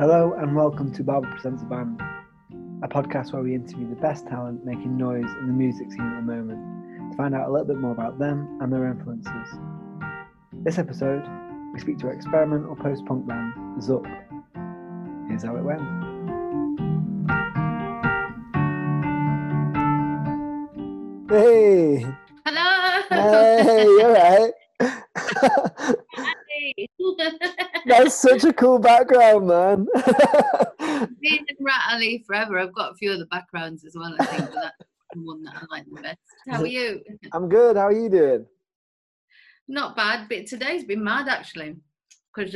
Hello and welcome to Barber Presents a Band, a podcast where we interview the best talent making noise in the music scene at the moment to find out a little bit more about them and their influences. This episode, we speak to our experimental post-punk band, Zup. Here's how it went. Hey! Hello! Hey, you're right. That's such a cool background, man. Being in Rat Alley forever. I've got a few other backgrounds as well, I think, but that's the one that I like the best. How are you? I'm good. How are you doing? Not bad, but today's been mad actually, because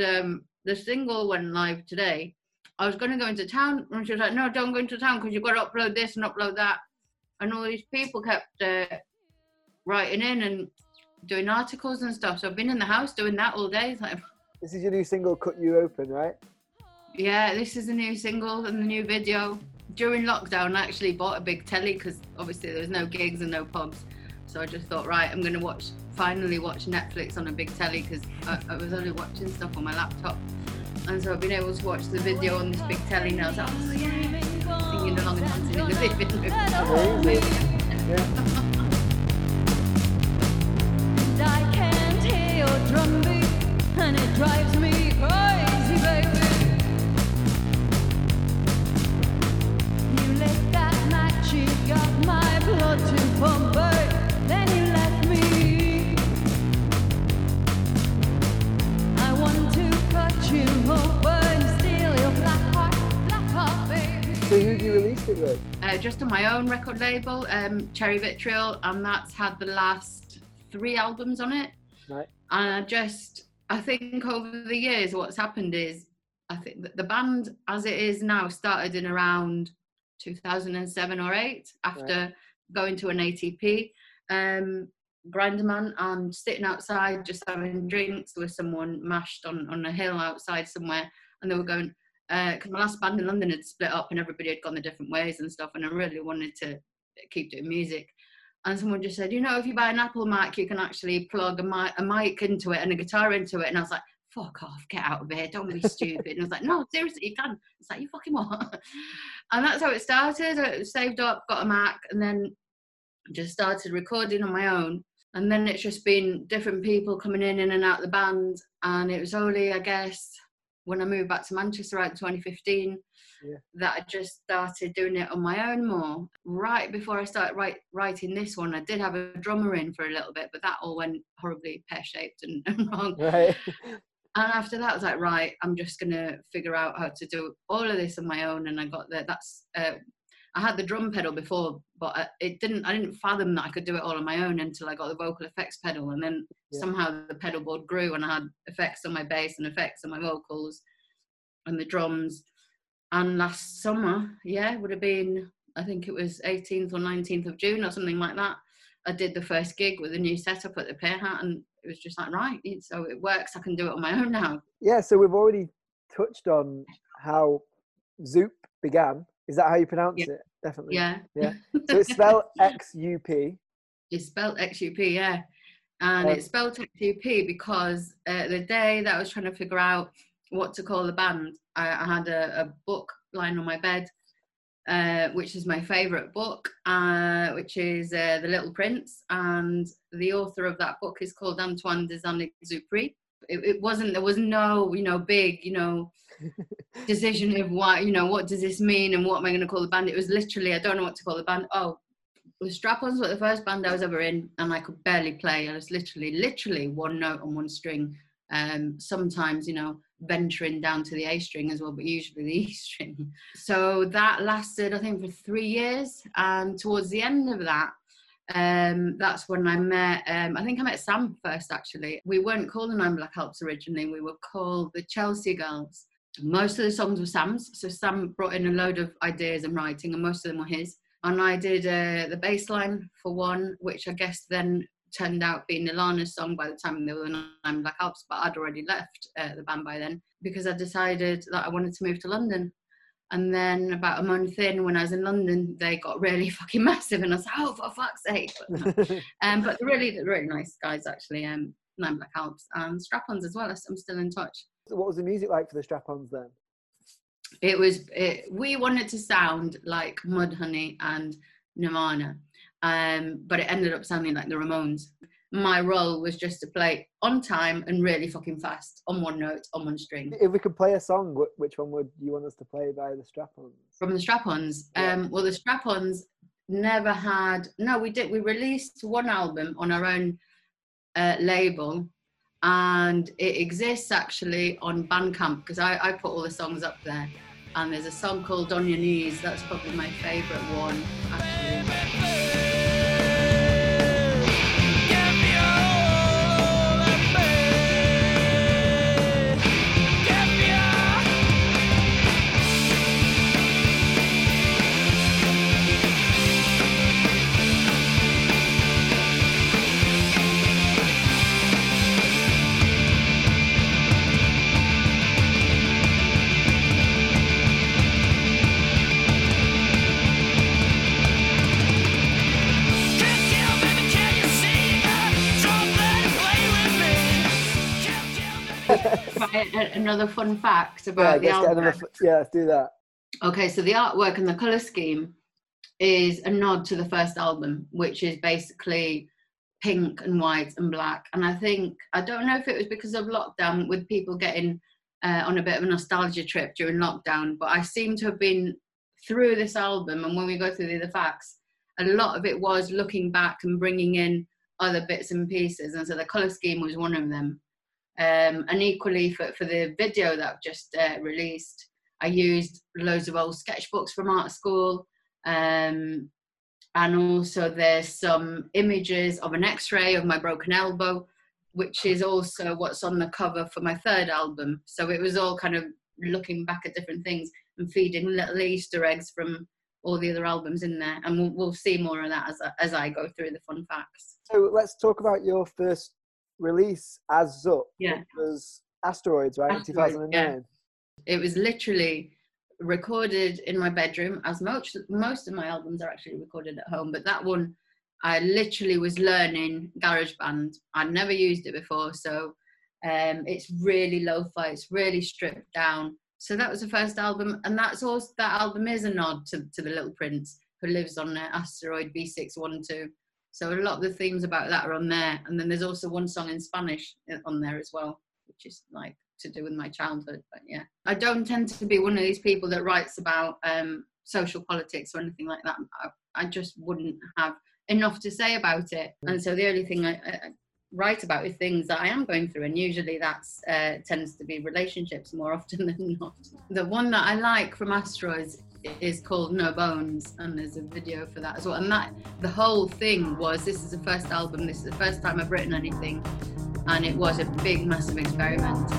the single went live today. I was going to go into town, and she was like, "No, don't go into town because you've got to upload this and upload that." And all these people kept writing in and doing articles and stuff. So I've been in the house doing that all day. This is your new single, Cut You Open, right? Yeah, this is the new single and the new video. During lockdown, I actually bought a big telly because obviously there was no gigs and no pubs. So I just thought, right, I'm going to finally watch Netflix on a big telly because I was only watching stuff on my laptop. And so I've been able to watch the video on this big telly now. So I'm like, yeah, singing along and dancing in the living room. And I can't hear your drum beat. And it drives me crazy, baby. You lit that match, you got my blood to pump, then you left me. I want to cut you open, steal your black heart, baby. So who do you release it with? Just on my own record label, Cherry Vitriol, and that's had the last 3 albums on it. Right. And I think over the years what's happened is I think that the band as it is now started in around 2007 or 8 after going to an ATP, Grinderman, and sitting outside just having drinks with someone mashed on a hill outside somewhere, and they were going, because my last band in London had split up and everybody had gone their different ways and stuff, and I really wanted to keep doing music. And someone just said, you know, if you buy an Apple mic, you can actually plug a mic into it and a guitar into it. And I was like, fuck off, get out of here, don't be stupid. And I was like, no, seriously, you can. It's like, you fucking what? And that's how it started. I saved up, got a Mac, and then just started recording on my own. And then it's just been different people coming in and out of the band. And it was only, I guess, when I moved back to Manchester in 2015, that I just started doing it on my own more. Right before I started writing this one, I did have a drummer in for a little bit, but that all went horribly pear-shaped and wrong. Right. And after that, I was like, right, I'm just going to figure out how to do all of this on my own. And I got there. I had the drum pedal before, but I didn't fathom that I could do it all on my own until I got the vocal effects pedal. And then somehow the pedal board grew and I had effects on my bass and effects on my vocals and the drums. And last summer, would have been, I think it was 18th or 19th of June or something like that, I did the first gig with a new setup at the Pear Hat, and it was just like, right, so it works, I can do it on my own now. Yeah, so we've already touched on how Zup began. Is that how you pronounce it? Definitely. Yeah. So it's spelled X-U-P. It's spelled X-U-P, yeah. And it's spelled X-U-P because the day that I was trying to figure out what to call the band, I had a book lying on my bed, which is my favourite book, which is The Little Prince. And the author of that book is called Antoine de Saint-Exupéry. There was no big decision of why, what does this mean and what am I going to call the band? It was literally, I don't know what to call the band. Oh, the Strap Ons were the first band I was ever in, and I could barely play. I was literally one note on one string. Sometimes, venturing down to the A string as well, but usually the E string. So that lasted, I think, for 3 years. And towards the end of that, that's when I met, I met Sam first, actually. We weren't called the Nine Black Alps originally. We were called the Chelsea Girls. Most of the songs were Sam's. So Sam brought in a load of ideas and writing, and most of them were his. And I did the bass line for one, which I guess then turned out being Ilana's song by the time they were the Nine Black Alps, but I'd already left the band by then because I decided that I wanted to move to London. And then about a month in, when I was in London, they got really fucking massive, and I was like, oh, for fuck's sake. But really nice guys, actually, Nine Black Alps and Strap Ons as well. I'm still in touch. So what was the music like for the Strap Ons then? we wanted to sound like Mudhoney and Nirvana, but it ended up sounding like the Ramones. My role was just to play on time and really fucking fast, on one note, on one string. If we could play a song, which one would you want us to play by the Strap Ons? From the Strap Ons? Yeah. Well, the Strap Ons never had... No, we did. We released one album on our own label, and it exists actually on Bandcamp, because I put all the songs up there. And there's a song called On Your Knees. That's probably my favourite one, actually. Another fun fact about the artwork. Yeah, let's do that. Okay, so the artwork and the colour scheme is a nod to the first album, which is basically pink and white and black. And I think, I don't know if it was because of lockdown, with people getting on a bit of a nostalgia trip during lockdown, but I seem to have been through this album, and when we go through the other facts, a lot of it was looking back and bringing in other bits and pieces, and so the colour scheme was one of them. And equally for the video that I've just released, I used loads of old sketchbooks from art school, and also there's some images of an x-ray of my broken elbow, which is also what's on the cover for my third album. So it was all kind of looking back at different things and feeding little Easter eggs from all the other albums in there, and we'll see more of that as I go through the fun facts. So let's talk about your first release as Zup, which was Asteroids, right? Asteroid, 2009. Yeah. It was literally recorded in my bedroom, as most of my albums are actually recorded at home, but that one I literally was learning GarageBand. I'd never used it before, so it's really lo-fi, it's really stripped down. So that was the first album, and that's also, that album is a nod to the Little Prince, who lives on Asteroid B 612. So a lot of the themes about that are on there. And then there's also one song in Spanish on there as well, which is like to do with my childhood, but yeah. I don't tend to be one of these people that writes about social politics or anything like that. I just wouldn't have enough to say about it. And so the only thing I write about is things that I am going through. And usually that's tends to be relationships more often than not. The one that I like from Asteroids is called No Bones, and there's a video for that as well. And that, the whole thing was, this is the first album, this is the first time I've written anything, and it was a big massive experiment.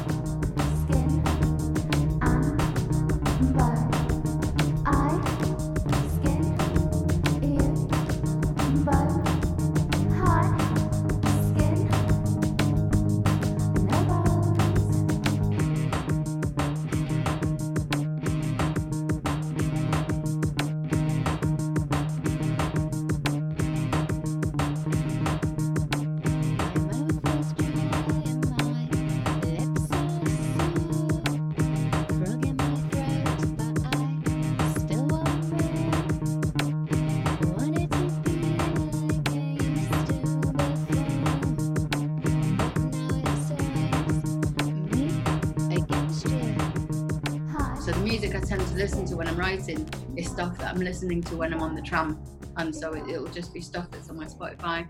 Music I tend to listen to when I'm writing is stuff that I'm listening to when I'm on the tram, and so it'll just be stuff that's on my Spotify.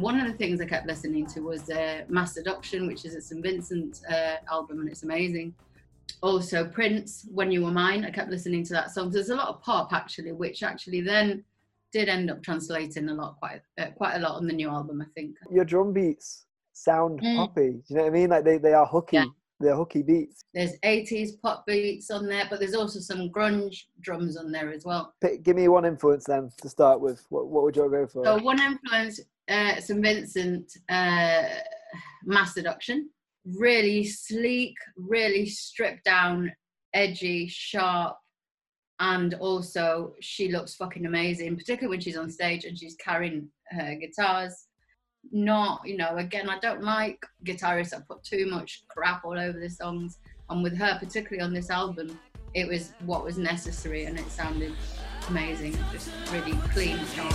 One of the things I kept listening to was Mass Adoption, which is a St. Vincent album, and it's amazing. Also Prince, When You Were Mine, I kept listening to that song. So there's a lot of pop actually, which actually then did end up translating quite a lot on the new album, I think. Your drum beats sound poppy, do you know what I mean? Like they are hooky. Yeah. They're hooky beats. There's 80s pop beats on there, but there's also some grunge drums on there as well. Give me one influence then to start with. What would you go for? So one influence, St. Vincent, Mass Seduction. Really sleek, really stripped down, edgy, sharp, and also she looks fucking amazing, particularly when she's on stage and she's carrying her guitars. Not, you know, again, I don't like guitarists that put too much crap all over the songs, and with her particularly on this album, it was what was necessary, and it sounded amazing, just really clean, sharp.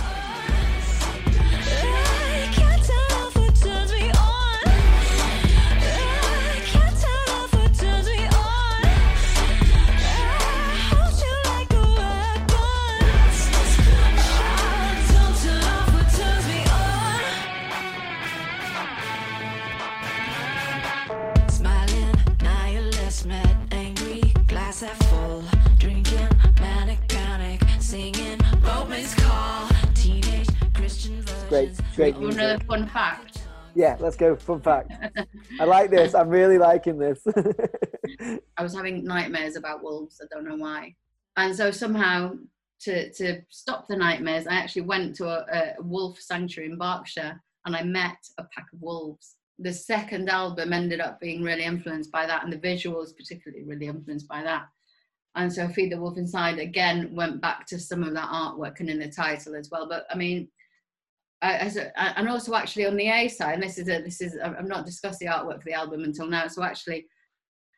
Great music. Another fun fact. Yeah, let's go. Fun fact. I like this. I'm really liking this. I was having nightmares about wolves. I don't know why. And so somehow to stop the nightmares, I actually went to a wolf sanctuary in Berkshire, and I met a pack of wolves. The second album ended up being really influenced by that, and the visuals particularly really influenced by that. And so Feed the Wolf Inside again went back to some of that artwork and in the title as well. But I mean, and also actually on the A side, and this is I've not discussed the artwork for the album until now. So actually,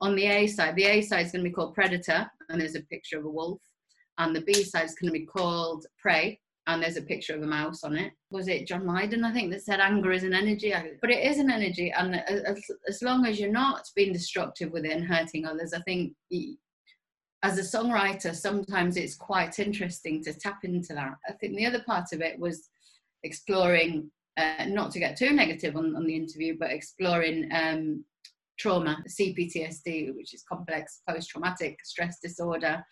on the A side is going to be called Predator, and there's a picture of a wolf, and the B side is going to be called Prey, and there's a picture of a mouse on it. Was it John Lydon, I think, that said anger is an energy? But it is an energy, and as long as you're not being destructive with it and hurting others, I think as a songwriter, sometimes it's quite interesting to tap into that. I think the other part of it was exploring, not to get too negative on the interview, but exploring trauma, CPTSD, which is complex post-traumatic stress disorder,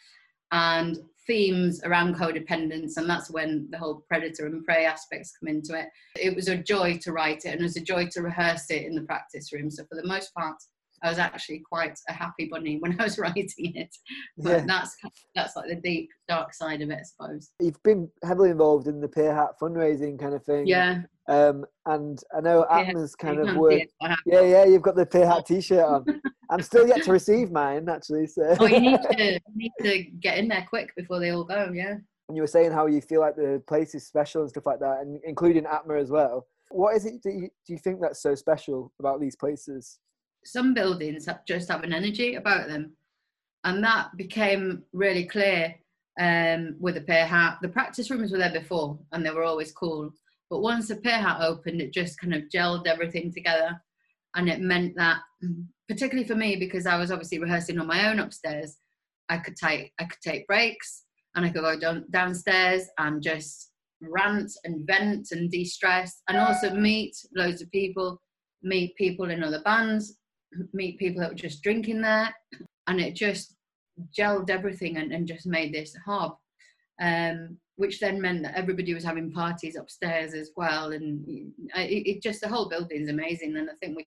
and themes around codependence. And that's when the whole predator and prey aspects come into it. It was a joy to write it, and it was a joy to rehearse it in the practice room. So for the most part, I was actually quite a happy bunny when I was writing it. But yeah, that's like the deep, dark side of it, I suppose. You've been heavily involved in the Pear Hat fundraising kind of thing. Yeah. And I know Atma's kind of work. Yeah, you've got the Pear Hat t-shirt on. I'm still yet to receive mine, actually. So. Oh, you need to get in there quick before they all go, yeah. And you were saying how you feel like the place is special and stuff like that, and including Atma as well. What is it that do you think that's so special about these places? Some buildings just have an energy about them, and that became really clear with the Pear Hat. The practice rooms were there before, and they were always cool, but once the Pear Hat opened, it just kind of gelled everything together, and it meant that, particularly for me, because I was obviously rehearsing on my own upstairs, I could take breaks, and I could go downstairs and just rant and vent and de-stress, and also meet loads of people, meet people in other bands, meet people that were just drinking there, and it just gelled everything and just made this hub, which then meant that everybody was having parties upstairs as well, and it just, the whole building's amazing, and I think we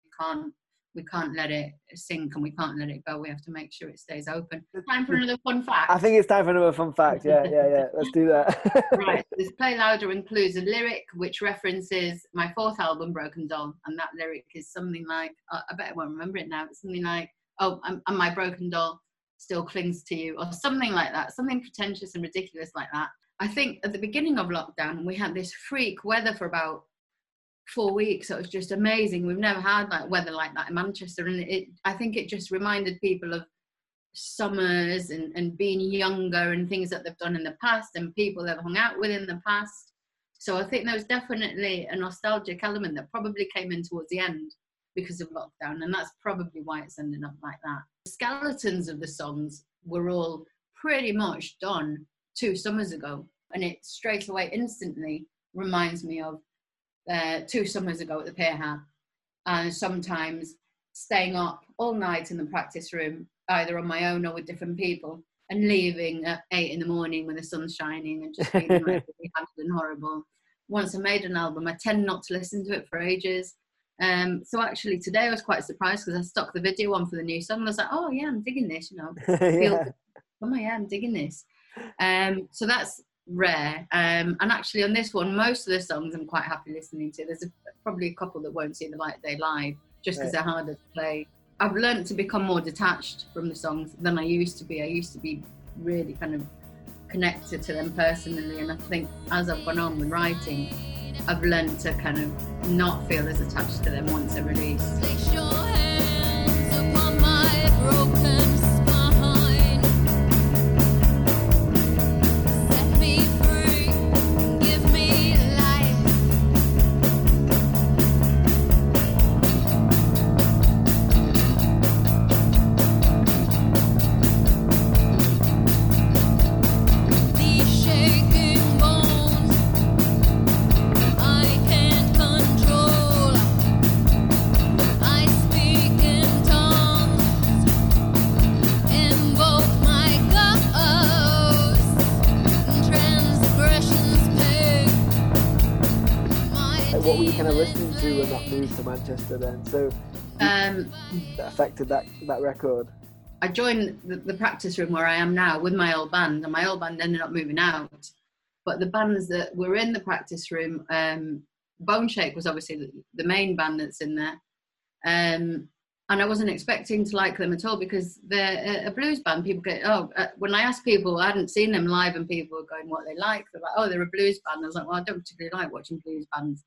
can't let it sink, and we can't let it go. We have to make sure it stays open. Time for another fun fact. I think it's time for another fun fact. Yeah. Let's do that. Right. This Play Louder includes a lyric which references my fourth album, Broken Doll, and that lyric is something like, I bet I won't remember it now. It's something like, "Oh, and my broken doll still clings to you," or something like that. Something pretentious and ridiculous like that. I think at the beginning of lockdown, we had this freak weather for about 4 weeks. It was just amazing. We've never had like weather like that in Manchester, and I think it just reminded people of summers and being younger and things that they've done in the past and people they've hung out with in the past. So I think there was definitely a nostalgic element that probably came in towards the end because of lockdown, and that's probably why it's ended up like that. The skeletons of the songs were all pretty much done 2 summers ago, and it straight away instantly reminds me of 2 summers ago at the Pear Hat, and sometimes staying up all night in the practice room, either on my own or with different people, and leaving at 8 a.m. when the sun's shining and just feeling like really haggard and horrible. Once I made an album, I tend not to listen to it for ages. So actually today I was quite surprised because I stuck the video on for the new song. I was like, oh yeah, I'm digging this, you know. I'm digging this. So that's rare, and actually on this one most of the songs I'm quite happy listening to. There's probably a couple that won't see the light of day live just because they're harder to play. I've learned to become more detached from the songs than I used to be. I used to be really kind of connected to them personally, and I think as I've gone on with writing, I've learned to kind of not feel as attached to them once they're released. Place your hands upon my broken spine. what were you kind of listening to when that moved to Manchester then? So that affected that record. I joined the practice room where I am now with my old band, and my old band ended up moving out. But the bands that were in the practice room, Boneshake was obviously the main band that's in there. And I wasn't expecting to like them at all because they're a blues band. People go, when I asked people, I hadn't seen them live and people were going what they like. They're like, oh, they're a blues band. I was like, well, I don't particularly like watching blues bands.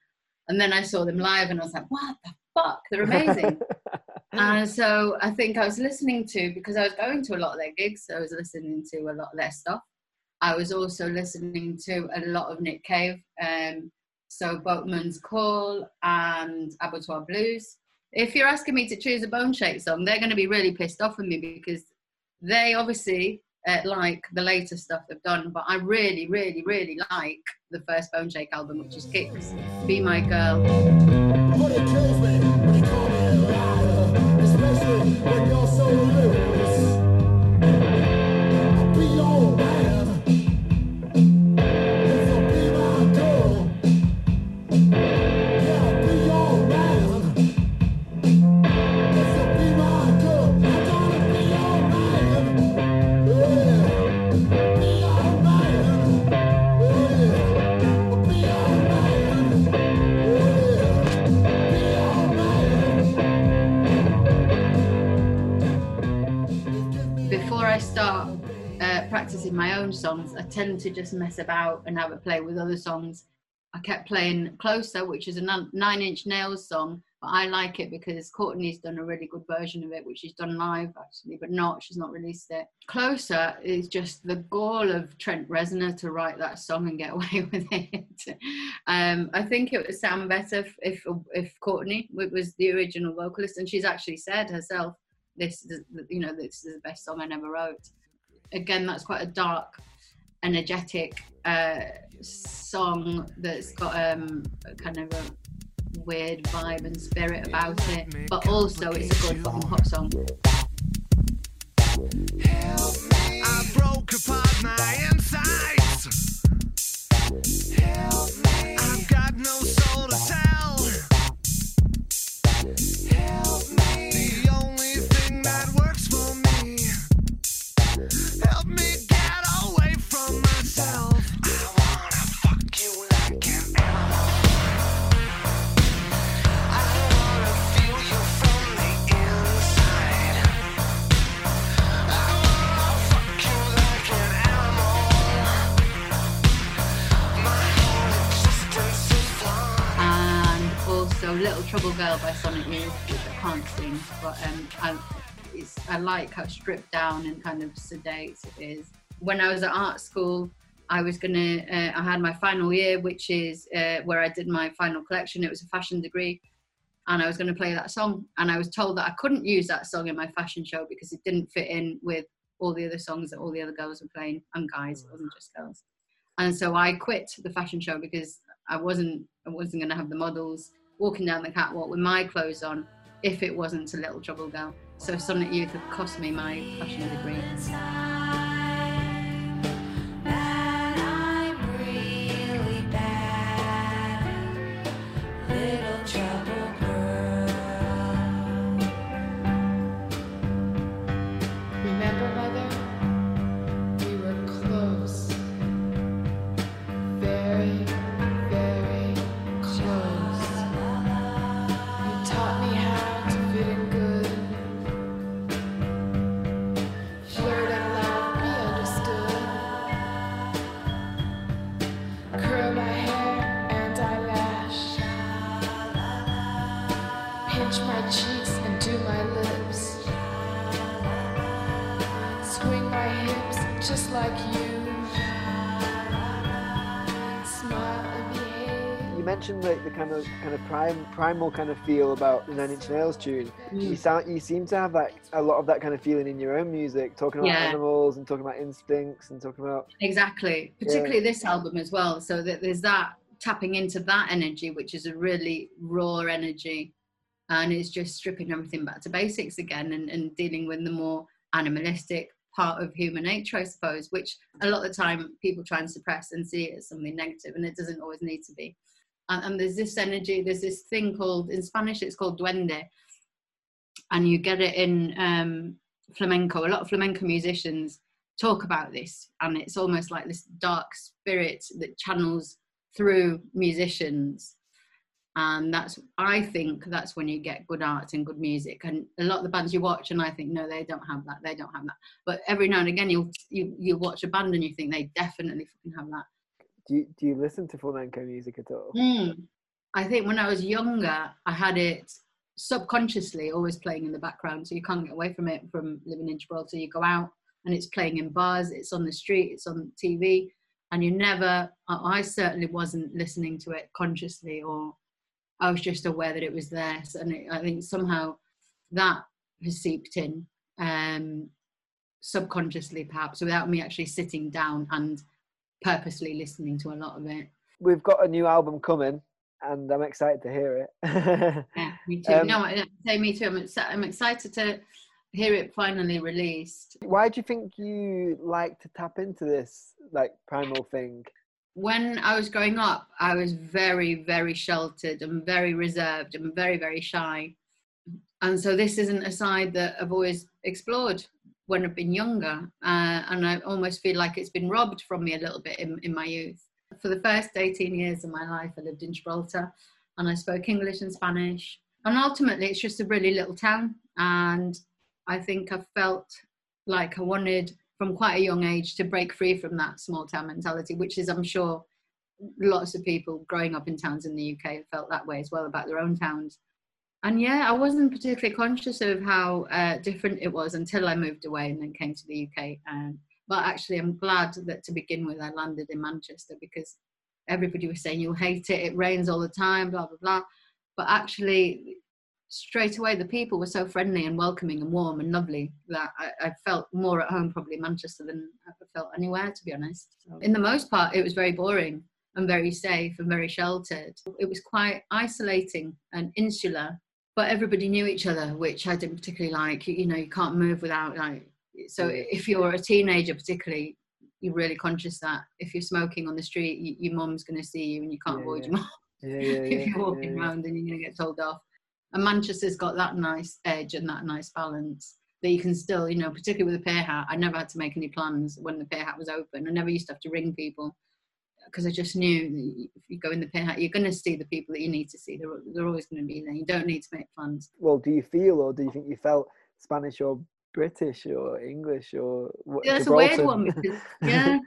And then I saw them live and I was like, what the fuck? They're amazing. And so I think I was listening to, because I was going to a lot of their gigs, so I was listening to a lot of their stuff. I was also listening to a lot of Nick Cave. So Boatman's Call and Abattoir Blues. If you're asking me to choose a Boneshake song, they're going to be really pissed off with me because they obviously like the later stuff they've done, but I really, really, really like the first Boneshake album, which is Kicks, Be My Girl. Practicing my own songs, I tend to just mess about and have a play with other songs. I kept playing Closer, which is a Nine Inch Nails song, but I like it because Courtney's done a really good version of it, which she's done live actually, but she's not released it. Closer is just the gall of Trent Reznor to write that song and get away with it. I think it would sound better if Courtney was the original vocalist, and she's actually said herself, this is the best song I never wrote. Again, that's quite a dark, energetic song that's got kind of a weird vibe and spirit about it, but also it's a good fucking pop song. Help me. I broke apart my insides. Help me. I've got no soul to tell. Help me. The only thing that works for me. Help me get away from myself. I wanna fuck you like an animal. I wanna feel you from the inside. I wanna fuck you like an animal. My whole existence is flawed. And also Little Trouble Girl by Sonic Youth, which I can't sing, but I like how stripped down and kind of sedate it is. When I was at art school, I had my final year, which is where I did my final collection. It was a fashion degree, and I was going to play that song. And I was told that I couldn't use that song in my fashion show because it didn't fit in with all the other songs that all the other girls were playing, and guys, it wasn't just girls. And so I quit the fashion show because I wasn't going to have the models walking down the catwalk with my clothes on if it wasn't a Little Trouble Girl. So Sonic Youth have cost me my fashion degree. Like the kind of primal kind of feel about the Nine Inch Nails tune. You seem to have that, a lot of that kind of feeling in your own music, talking about animals and talking about instincts and talking about this album as well. So that there's that tapping into that energy, which is a really raw energy, and it's just stripping everything back to basics again and dealing with the more animalistic part of human nature, I suppose, which a lot of the time people try and suppress and see it as something negative, and it doesn't always need to be. and there's this energy, there's this thing called, in Spanish it's called duende, and you get it in flamenco. A lot of flamenco musicians talk about this, and it's almost like this dark spirit that channels through musicians, and that's, I think that's when you get good art and good music. And a lot of the bands you watch and I think, no, they don't have that, they don't have that, but every now and again you watch a band and you think they definitely fucking have that. Do you listen to flamenco music at all? I think when I was younger I had it subconsciously always playing in the background, so you can't get away from it. From living in Gibraltar, you go out and it's playing in bars, it's on the street, it's on TV, and you never, I certainly wasn't listening to it consciously, or I was just aware that it was there. And I think somehow that has seeped in subconsciously, perhaps, without me actually sitting down and purposely listening to a lot of it. We've got a new album coming and I'm excited to hear it. Yeah, me too. No, I say me too. I'm excited to hear it finally released. Why do you think you like to tap into this like primal thing? When I was growing up, I was very, very sheltered and very reserved and very, very shy. And so this isn't a side that I've always explored when I've been younger. And I almost feel like it's been robbed from me a little bit in my youth. For the first 18 years of my life, I lived in Gibraltar and I spoke English and Spanish. And ultimately, it's just a really little town. And I think I felt like I wanted, from quite a young age, to break free from that small town mentality, which is, I'm sure, lots of people growing up in towns in the UK felt that way as well about their own towns. And yeah, I wasn't particularly conscious of how different it was until I moved away and then came to the UK. But actually, I'm glad that to begin with, I landed in Manchester, because everybody was saying, you'll hate it, it rains all the time, blah, blah, blah. But actually, straight away, the people were so friendly and welcoming and warm and lovely that I felt more at home probably in Manchester than I felt anywhere, to be honest. In the most part, it was very boring and very safe and very sheltered. It was quite isolating and insular, but everybody knew each other, which I didn't particularly like. You know, you can't move without, like, so if you're a teenager particularly, you're really conscious that if you're smoking on the street, your mum's going to see you and you can't avoid your mum. If you're walking around and you're going to get told off. And Manchester's got that nice edge and that nice balance that you can still, you know, particularly with the Pear Hat, I never had to make any plans when the Pear Hat was open. I never used to have to ring people because I just knew that if you go in the Pear Hat, you're going to see the people that you need to see. They're always going to be there. You don't need to make plans. Well, do you feel, or do you think you felt Spanish or British or English or what? Yeah, that's Gibraltar. A weird one because, yeah,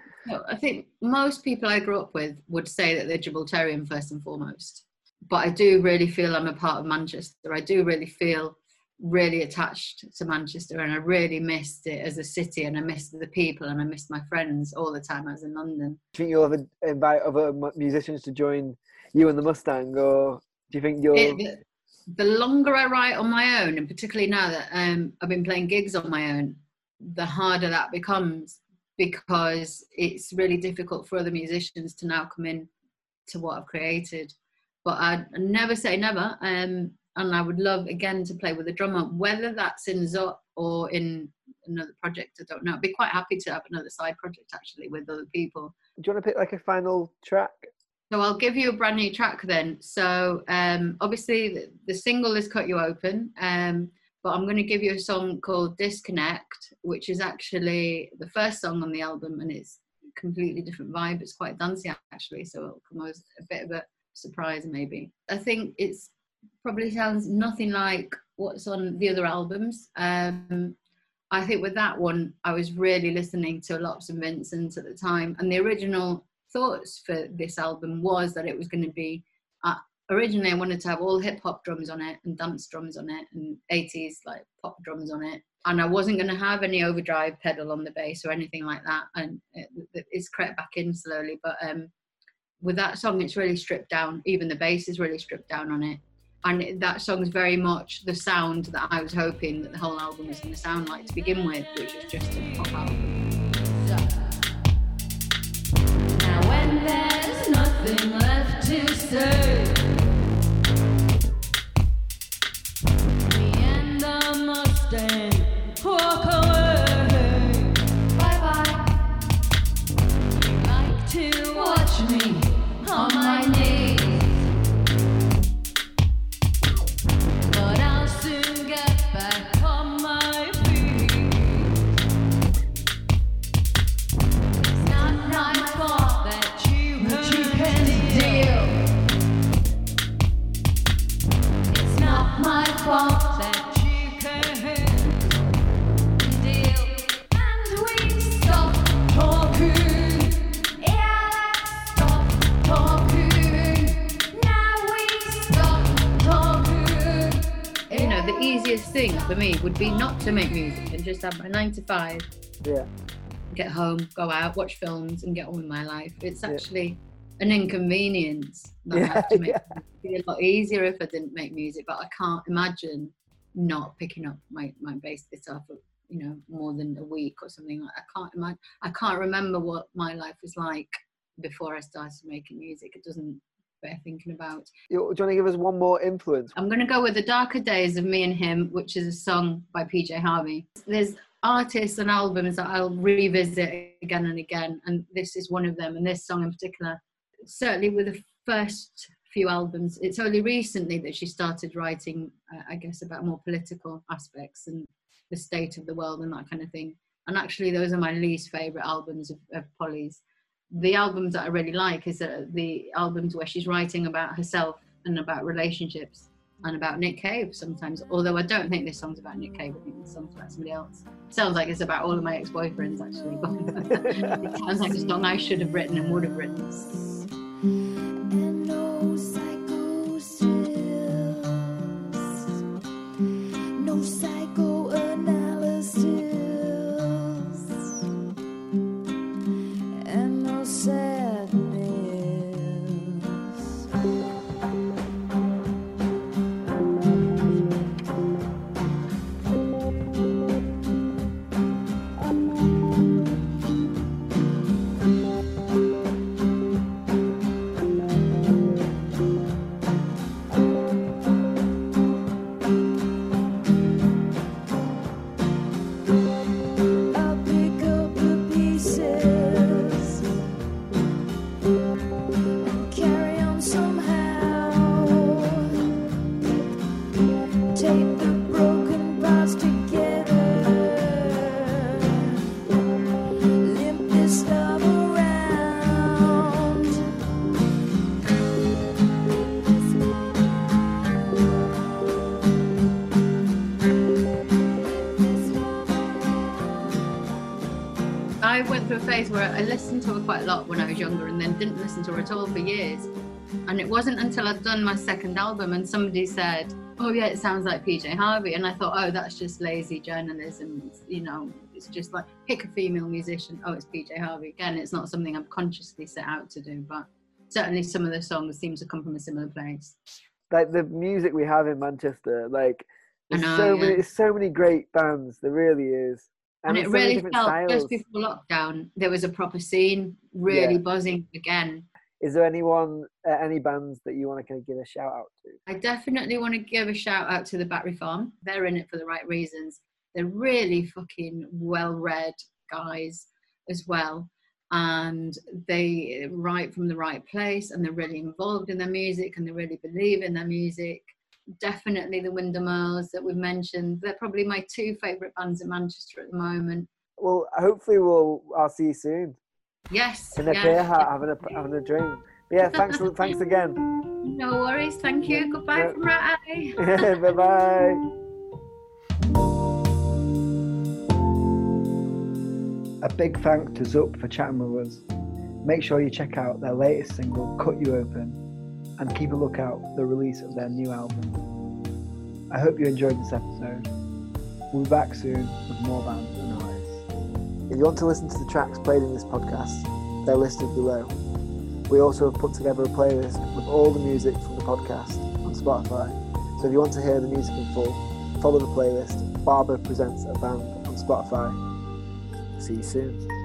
I think most people I grew up with would say that they're Gibraltarian first and foremost. But I do really feel I'm a part of Manchester. I do really feel really attached to Manchester, and I really missed it as a city, and I missed the people, and I missed my friends all the time I was in London. Do you think you'll ever invite other musicians to join you and the Mustang, or do you think you'll... The longer I write on my own, and particularly now that I've been playing gigs on my own, the harder that becomes, because it's really difficult for other musicians to now come in to what I've created. But I'd never say never, and I would love, again, to play with a drummer, whether that's in Zup or in another project, I don't know. I'd be quite happy to have another side project, actually, with other people. Do you want to pick, like, a final track? So I'll give you a brand new track then. So, obviously, the single is Cut You Open, but I'm going to give you a song called Disconnect, which is actually the first song on the album, and it's a completely different vibe. It's quite dancey, actually, so it'll come as a bit of a surprise maybe. I think it's probably sounds nothing like what's on the other albums. I think with that one I was really listening to a lot of St. Vincent at the time, and the original thoughts for this album was that it was going to be originally I wanted to have all hip-hop drums on it and dance drums on it and 80s like pop drums on it, and I wasn't going to have any overdrive pedal on the bass or anything like that, and it's crept back in slowly, but with that song, it's really stripped down. Even the bass is really stripped down on it. And that song's very much the sound that I was hoping that the whole album was going to sound like to begin with, which is just a pop album. Now when there's nothing left to say, we end the Mustang, walk away. Bye-bye. You like to watch me on my knees. for me would be not to make music and just have my 9 to 5. Yeah. Get home, go out, watch films and get on with my life. It's actually an inconvenience that I have to make. It'd be a lot easier if I didn't make music, but I can't imagine not picking up my bass guitar for, you know, more than a week or something. Like, I can't remember what my life was like before I started making music. It doesn't bear thinking about. Do you want to give us one more influence? I'm going to go with The Darker Days of Me and Him, which is a song by PJ Harvey. There's artists and albums that I'll revisit again and again, and this is one of them, and this song in particular. Certainly with the first few albums, it's only recently that she started writing, I guess, about more political aspects and the state of the world and that kind of thing. And actually, those are my least favourite albums of Polly's. The albums that I really like is the albums where she's writing about herself and about relationships and about Nick Cave sometimes, although I don't think this song's about Nick Cave. I think this song's about somebody else. Sounds like it's about all of my ex-boyfriends, actually. It sounds like a song I should have written and would have written. And no psycho stills, no psychoanalysis, and no sadness. Where I listened to her quite a lot when I was younger and then didn't listen to her at all for years, and it wasn't until I'd done my second album and somebody said, oh yeah, it sounds like PJ Harvey, and I thought, oh, that's just lazy journalism, it's, you know, it's just like pick a female musician, oh, it's PJ Harvey again. It's not something I've consciously set out to do, but certainly some of the songs seem to come from a similar place, like the music we have in Manchester. Like there's so many great bands, there really is. And it really felt styles. Just before lockdown, there was a proper scene, really buzzing again. Is there anyone, any bands that you want to kind of give a shout out to? I definitely want to give a shout out to the Battery Farm. They're in it for the right reasons. They're really fucking well-read guys as well. And they write from the right place and they're really involved in their music and they really believe in their music. Definitely the Wyndham Earls that we've mentioned. They're probably my two favourite bands in Manchester at the moment. Well, hopefully I'll see you soon. Yes. In a Pear Hat, having a drink. Yeah, thanks again. No worries, thank you. Goodbye from Rat-Eye. Bye-bye. A big thanks to Zup for chatting with us. Make sure you check out their latest single, Cut You Open, and keep a lookout for the release of their new album. I hope you enjoyed this episode. We'll be back soon with more bands and artists. If you want to listen to the tracks played in this podcast, they're listed below. We also have put together a playlist with all the music from the podcast on Spotify, so if you want to hear the music in full, follow the playlist Barber Presents a Band on Spotify. See you soon.